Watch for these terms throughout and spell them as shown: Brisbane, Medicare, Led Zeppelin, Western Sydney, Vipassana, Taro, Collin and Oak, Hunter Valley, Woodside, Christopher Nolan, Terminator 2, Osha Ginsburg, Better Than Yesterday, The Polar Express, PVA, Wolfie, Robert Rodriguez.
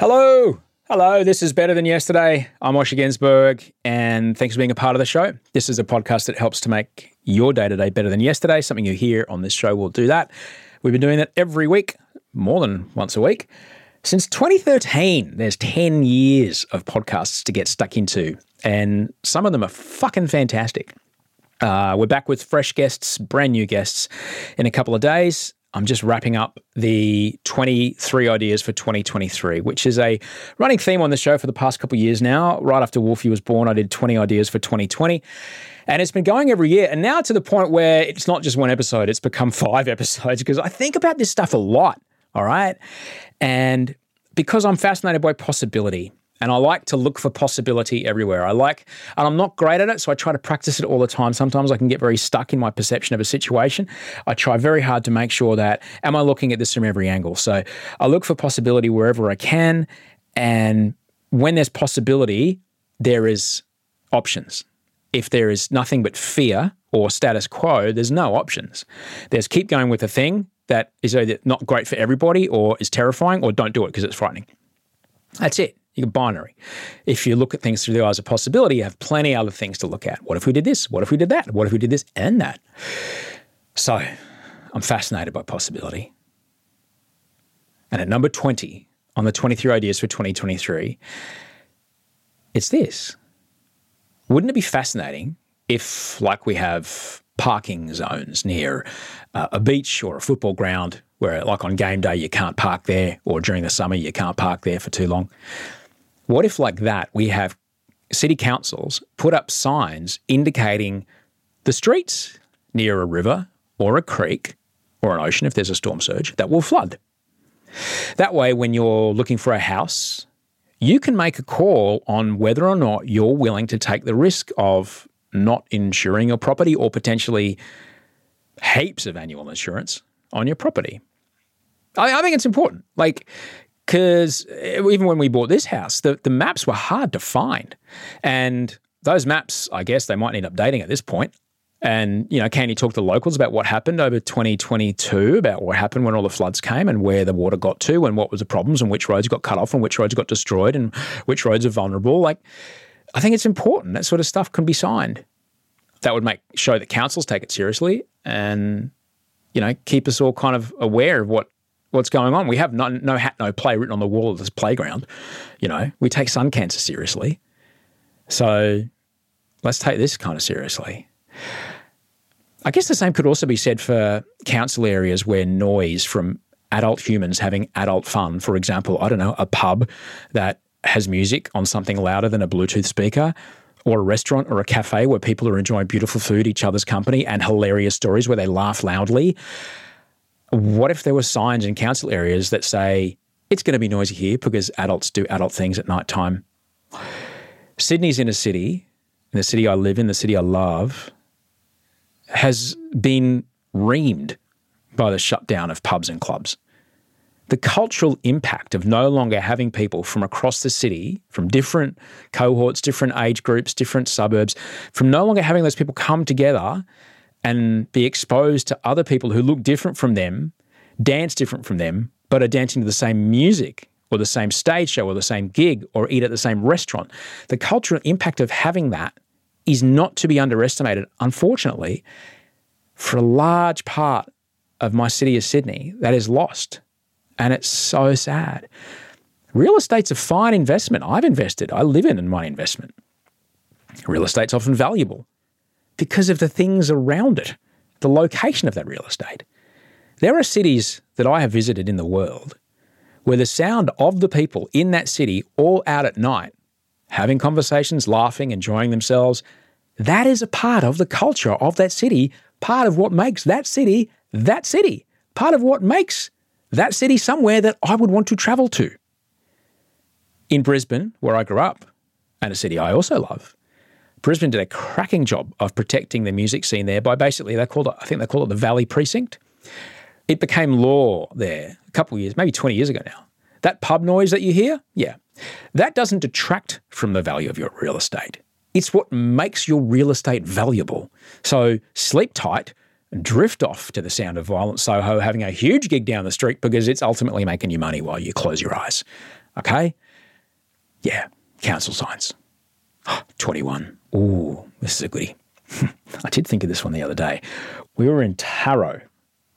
Hello, this is Better Than Yesterday. I'm Osha Ginsburg, and thanks for being a part of the show. This is a podcast that helps to make your day-to-day better than yesterday. Something you hear on this show will do that. We've been doing that every week, more than once a week. Since 2013, there's 10 years of podcasts to get stuck into, and some of them are fucking fantastic. We're back with fresh guests, brand new guests in a couple of days. I'm just wrapping up the 23 ideas for 2023, which is a running theme on the show for the past couple of years now. Right after Wolfie was born, I did 20 ideas for 2020. And it's been going every year. And now to the point where it's not just one episode, it's become 5 episodes because I think about this stuff a lot, all right? And because I'm fascinated by possibility. And I like to look for possibility everywhere. And I'm not great at it, so I try to practice it all the time. Sometimes I can get very stuck in my perception of a situation. I try very hard to make sure that, am I looking at this from every angle? So I look for possibility wherever I can. And when there's possibility, there is options. If there is nothing but fear or status quo, there's no options. There's keep going with the thing that is either not great for everybody or is terrifying, or don't do it because it's frightening. That's it. You're binary. If you look at things through the eyes of possibility, you have plenty of other things to look at. What if we did this? What if we did that? What if we did this and that? So I'm fascinated by possibility. And at number 20 on the 23 ideas for 2023, it's this. Wouldn't it be fascinating if, like, we have parking zones near a beach or a football ground where, like, on game day, you can't park there, or during the summer, you can't park there for too long? What if, like that, we have city councils put up signs indicating the streets near a river or a creek or an ocean, if there's a storm surge, that will flood? That way, when you're looking for a house, you can make a call on whether or not you're willing to take the risk of not insuring your property, or potentially heaps of annual insurance on your property. I think it's important, because even when we bought this house, the maps were hard to find. And those maps, I guess, they might need updating at this point. And, can you talk to locals about what happened over 2022, about what happened when all the floods came and where the water got to and what was the problems and which roads got cut off and which roads got destroyed and which roads are vulnerable? I think it's important. That sort of stuff can be signed. That would show that councils take it seriously and, keep us all kind of aware of what's going on. We have no hat, no play written on the wall of this playground. We take sun cancer seriously. So let's take this kind of seriously. I guess the same could also be said for council areas where noise from adult humans having adult fun, for example, I don't know, a pub that has music on something louder than a Bluetooth speaker, or a restaurant or a cafe where people are enjoying beautiful food, each other's company, and hilarious stories where they laugh loudly. What if there were signs in council areas that say, it's going to be noisy here because adults do adult things at night time? Sydney's inner city, and the city I live in, the city I love, has been reamed by the shutdown of pubs and clubs. The cultural impact of no longer having people from across the city, from different cohorts, different age groups, different suburbs, from no longer having those people come together and be exposed to other people who look different from them, dance different from them, but are dancing to the same music or the same stage show or the same gig or eat at the same restaurant. The cultural impact of having that is not to be underestimated, unfortunately, for a large part of my city of Sydney that is lost. And it's so sad. Real estate's a fine investment. I've invested. I live in my investment. Real estate's often valuable because of the things around it, the location of that real estate. There are cities that I have visited in the world where the sound of the people in that city all out at night, having conversations, laughing, enjoying themselves, that is a part of the culture of that city, part of what makes that city, part of what makes that city somewhere that I would want to travel to. In Brisbane, where I grew up, and a city I also love, Brisbane did a cracking job of protecting the music scene there by basically, they call it the Valley Precinct. It became law there a couple of years, maybe 20 years ago now. That pub noise that you hear, yeah, that doesn't detract from the value of your real estate. It's what makes your real estate valuable. So sleep tight, drift off to the sound of violent Soho having a huge gig down the street because it's ultimately making you money while you close your eyes. Okay? Yeah, council signs. 21. Ooh, this is a goodie. I did think of this one the other day. We were in Taro,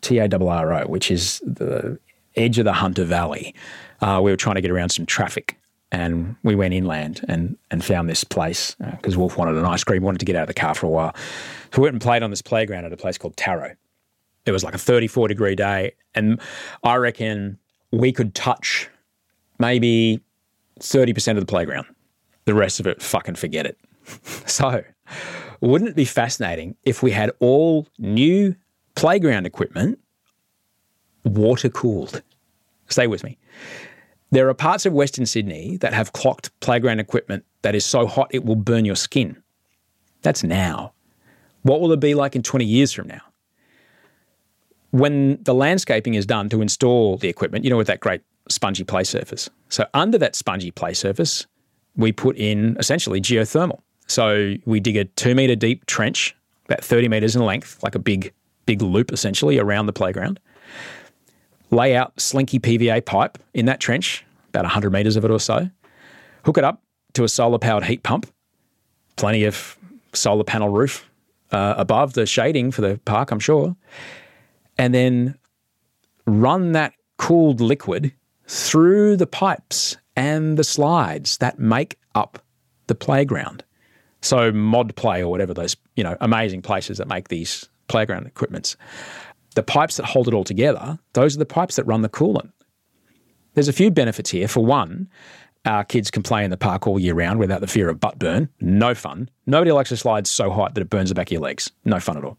T-A-R-R-O, which is the edge of the Hunter Valley. We were trying to get around some traffic and we went inland and found this place because Wolf wanted an ice cream, wanted to get out of the car for a while. So we went and played on this playground at a place called Taro. It was like a 34-degree day and I reckon we could touch maybe 30% of the playground. The rest of it, fucking forget it. So wouldn't it be fascinating if we had all new playground equipment water-cooled? Stay with me. There are parts of Western Sydney that have clocked playground equipment that is so hot it will burn your skin. That's now. What will it be like in 20 years from now? When the landscaping is done to install the equipment, you know, with that great spongy play surface. So under that spongy play surface, we put in essentially geothermal. So we dig a 2 metre deep trench, about 30 metres in length, like a big loop essentially around the playground. Lay out slinky PVA pipe in that trench, about 100 metres of it or so. Hook it up to a solar-powered heat pump. Plenty of solar panel roof above the shading for the park, I'm sure. And then run that cooled liquid through the pipes and the slides that make up the playground. So Mod Play or whatever those, you know, amazing places that make these playground equipments. The pipes that hold it all together, those are the pipes that run the coolant. There's a few benefits here. For one, our kids can play in the park all year round without the fear of butt burn. No fun. Nobody likes a slide so hot that it burns the back of your legs. No fun at all.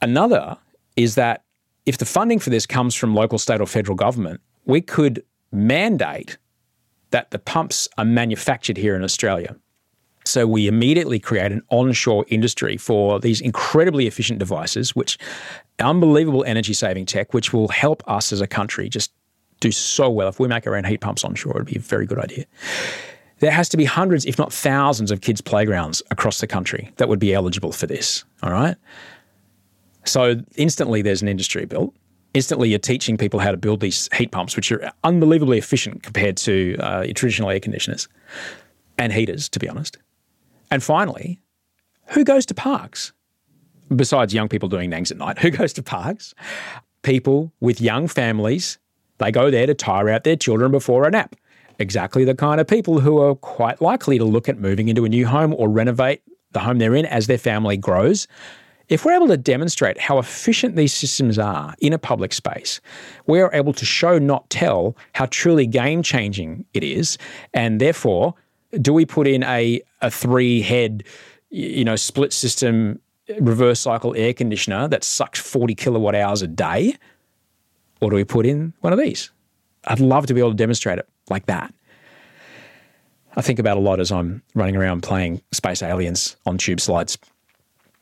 Another is that if the funding for this comes from local, state or federal government, we could mandate that the pumps are manufactured here in Australia. So we immediately create an onshore industry for these incredibly efficient devices, which unbelievable energy-saving tech, which will help us as a country just do so well. If we make our own heat pumps onshore, it would be a very good idea. There has to be hundreds, if not thousands, of kids' playgrounds across the country that would be eligible for this, all right? So instantly there's an industry built. Instantly you're teaching people how to build these heat pumps, which are unbelievably efficient compared to your traditional air conditioners and heaters, to be honest. And finally, who goes to parks? Besides young people doing nangs at night, who goes to parks? People with young families, they go there to tire out their children before a nap. Exactly the kind of people who are quite likely to look at moving into a new home or renovate the home they're in as their family grows. If we're able to demonstrate how efficient these systems are in a public space, we're able to show, not tell, how truly game-changing it is. And therefore, do we put in a three-head, you know, split system reverse cycle air conditioner that sucks 40 kilowatt hours a day? Or do we put in one of these? I'd love to be able to demonstrate it like that. I think about a lot as I'm running around playing Space Aliens on tube slides.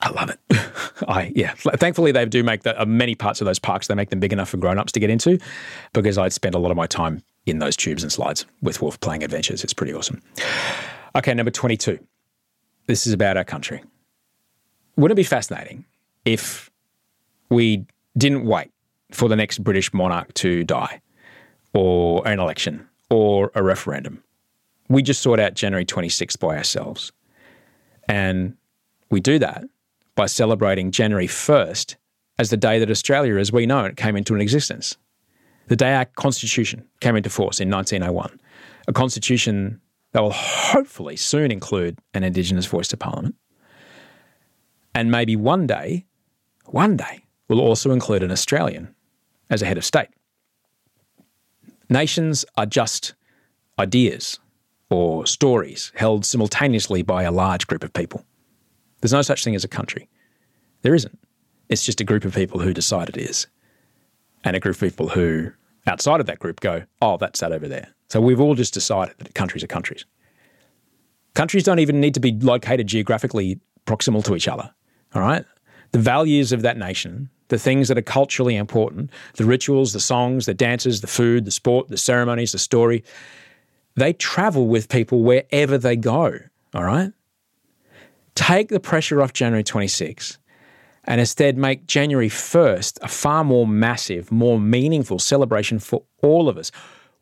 I love it. Thankfully, they do make many parts of those parks. They make them big enough for grown-ups to get into, because I'd spent a lot of my time in those tubes and slides with Wolf playing adventures. It's pretty awesome. Okay, number 22. This is about our country. Wouldn't it be fascinating if we didn't wait for the next British monarch to die, or an election, or a referendum? We just sort out January 26th by ourselves. And we do that by celebrating January 1st as the day that Australia, as we know it, came into existence. The day our constitution came into force in 1901, a constitution that will hopefully soon include an Indigenous voice to Parliament. And maybe one day, we'll also include an Australian as a head of state. Nations are just ideas or stories held simultaneously by a large group of people. There's no such thing as a country. There isn't. It's just a group of people who decide it is. And a group of people who, outside of that group, go, oh, that's that over there. So we've all just decided that countries are countries. Countries don't even need to be located geographically proximal to each other, all right? The values of that nation, the things that are culturally important, the rituals, the songs, the dances, the food, the sport, the ceremonies, the story, they travel with people wherever they go, all right? Take the pressure off January 26th and instead make January 1st a far more massive, more meaningful celebration for all of us.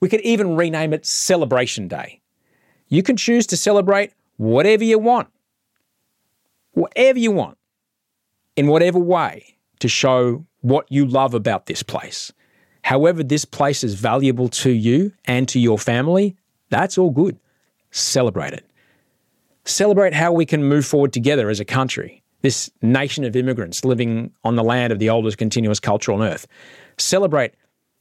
We could even rename it Celebration Day. You can choose to celebrate whatever you want, in whatever way to show what you love about this place. However this place is valuable to you and to your family, that's all good. Celebrate it. Celebrate how we can move forward together as a country, this nation of immigrants living on the land of the oldest continuous culture on earth. Celebrate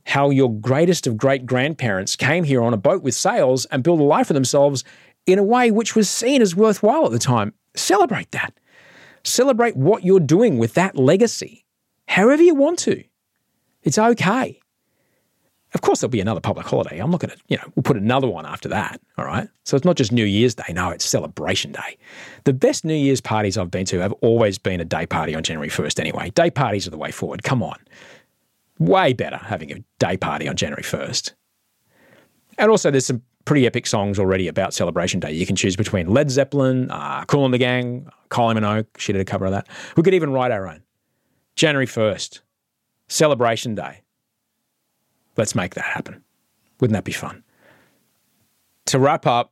how your greatest of great-grandparents came here on a boat with sails and built a life for themselves in a way which was seen as worthwhile at the time. Celebrate that. Celebrate what you're doing with that legacy, however you want to. It's okay. Of course, there'll be another public holiday. I'm not going to, we'll put another one after that, all right? So it's not just New Year's Day. No, it's Celebration Day. The best New Year's parties I've been to have always been a day party on January 1st anyway. Day parties are the way forward. Come on. Way better having a day party on January 1st. And also there's some pretty epic songs already about Celebration Day. You can choose between Led Zeppelin, Kool and the Gang, Collin and Oak. She did a cover of that. We could even write our own. January 1st, Celebration Day. Let's make that happen. Wouldn't that be fun? To wrap up,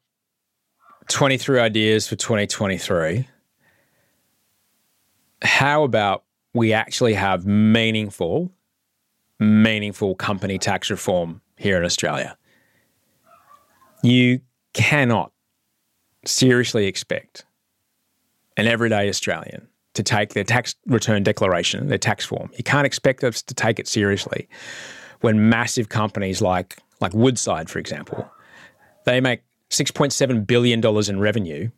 23 ideas for 2023. How about we actually have meaningful company tax reform here in Australia? You cannot seriously expect an everyday Australian to take their tax return declaration, their tax form. You can't expect us to take it seriously when massive companies like Woodside, for example, they make $6.7 billion in revenue,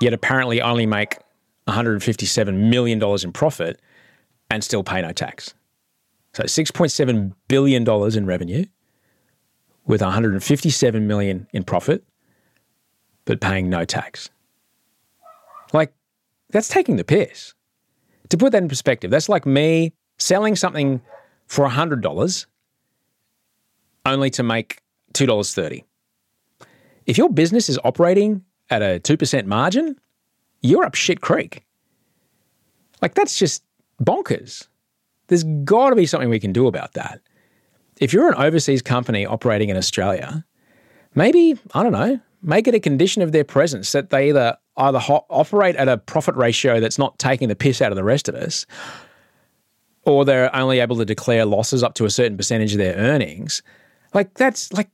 yet apparently only make $157 million in profit and still pay no tax. So $6.7 billion in revenue with $157 million in profit, but paying no tax. Like, that's taking the piss. To put that in perspective, that's like me selling something for $100 only to make $2.30. If your business is operating at a 2% margin, you're up shit creek. Like, that's just bonkers. There's got to be something we can do about that. If you're an overseas company operating in Australia, maybe, I don't know, make it a condition of their presence that they either operate at a profit ratio that's not taking the piss out of the rest of us, or they're only able to declare losses up to a certain percentage of their earnings. Like, that's like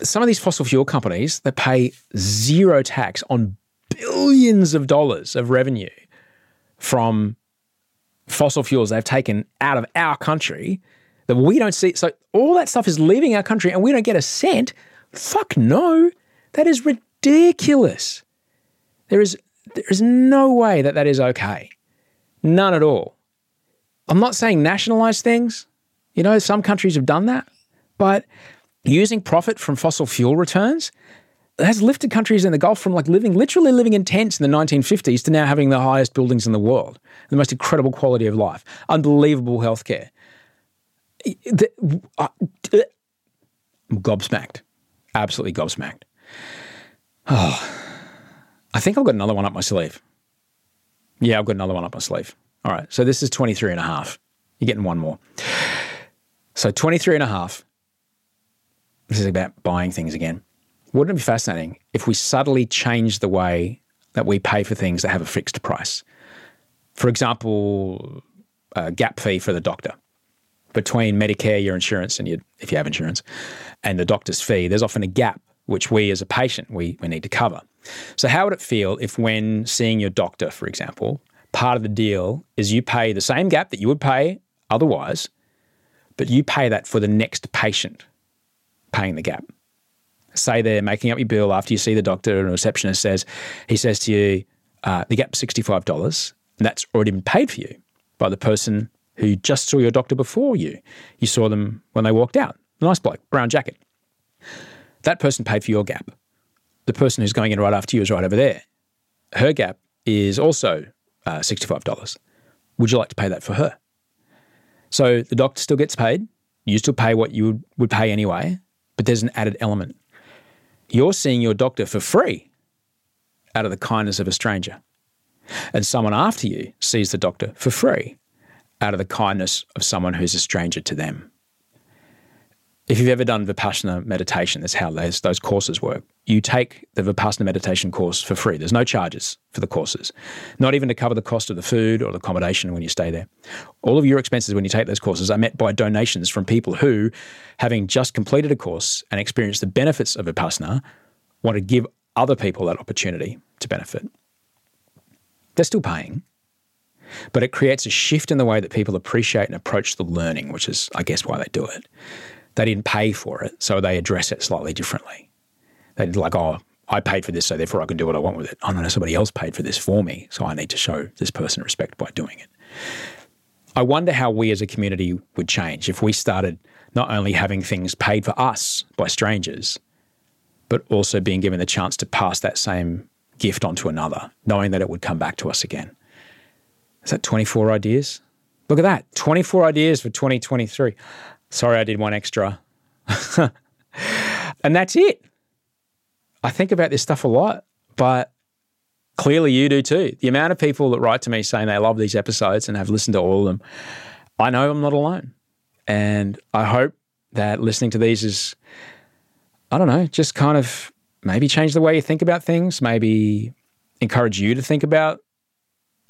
some of these fossil fuel companies that pay zero tax on billions of dollars of revenue from fossil fuels they've taken out of our country that we don't see. So all that stuff is leaving our country and we don't get a cent. Fuck no. That is ridiculous. There is no way that is okay. None at all. I'm not saying nationalize things. Some countries have done that, but using profit from fossil fuel returns, has lifted countries in the Gulf from like literally living in tents in the 1950s to now having the highest buildings in the world, the most incredible quality of life, unbelievable healthcare. I'm gobsmacked, absolutely gobsmacked. Oh, I think I've got another one up my sleeve. Yeah, I've got another one up my sleeve. All right, so this is 23 and a half. You're getting one more. So 23 and a half, this is about buying things again. Wouldn't it be fascinating if we subtly change the way that we pay for things that have a fixed price? For example, a gap fee for the doctor. Between Medicare, your insurance, and if you have insurance, and the doctor's fee, there's often a gap which we as a patient, we need to cover. So how would it feel if when seeing your doctor, for example, part of the deal is you pay the same gap that you would pay otherwise, but you pay that for the next patient paying the gap. Say they're making up your bill after you see the doctor and a receptionist says to you, the gap's $65, and that's already been paid for you by the person who just saw your doctor before you. You saw them when they walked out. Nice bloke, brown jacket. That person paid for your gap. The person who's going in right after you is right over there. Her gap is also $65. Would you like to pay that for her? So the doctor still gets paid. You still pay what you would pay anyway, but there's an added element. You're seeing your doctor for free out of the kindness of a stranger. And someone after you sees the doctor for free out of the kindness of someone who's a stranger to them. If you've ever done Vipassana meditation, that's how those courses work. You take the Vipassana meditation course for free. There's no charges for the courses, not even to cover the cost of the food or the accommodation when you stay there. All of your expenses when you take those courses are met by donations from people who, having just completed a course and experienced the benefits of Vipassana, want to give other people that opportunity to benefit. They're still paying, but it creates a shift in the way that people appreciate and approach the learning, which is, I guess, why they do it. They didn't pay for it, so they address it slightly differently. They did like, oh, I paid for this, so therefore I can do what I want with it. Oh, no, somebody else paid for this for me, so I need to show this person respect by doing it. I wonder how we as a community would change if we started not only having things paid for us by strangers, but also being given the chance to pass that same gift on to another, knowing that it would come back to us again. Is that 24 ideas? Look at that, 24 ideas for 2023. Sorry, I did one extra. And that's it. I think about this stuff a lot, but clearly you do too. The amount of people that write to me saying they love these episodes and have listened to all of them, I know I'm not alone. And I hope that listening to these is, I don't know, just kind of maybe change the way you think about things, maybe encourage you to think about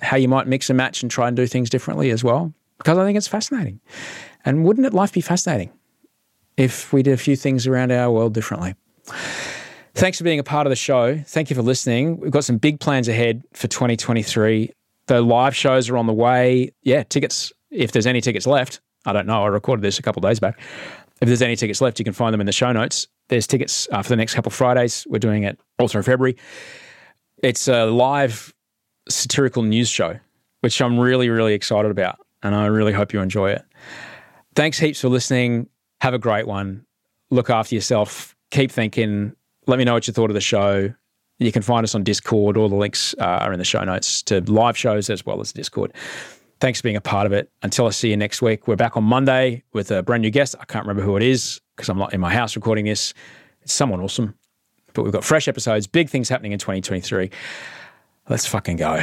how you might mix and match and try and do things differently as well, because I think it's fascinating. And wouldn't it life be fascinating if we did a few things around our world differently? Thanks for being a part of the show. Thank you for listening. We've got some big plans ahead for 2023. The live shows are on the way. Yeah, tickets, if there's any tickets left, I don't know, I recorded this a couple of days back. If there's any tickets left, you can find them in the show notes. There's tickets for the next couple of Fridays. We're doing it all through February. It's a live satirical news show, which I'm really, really excited about. And I really hope you enjoy it. Thanks heaps for listening. Have a great one. Look after yourself. Keep thinking. Let me know what you thought of the show. You can find us on Discord. All the links are in the show notes to live shows as well as Discord. Thanks for being a part of it. Until I see you next week. We're back on Monday with a brand new guest. I can't remember who it is because I'm not in my house recording this. It's someone awesome. But we've got fresh episodes, big things happening in 2023. Let's fucking go.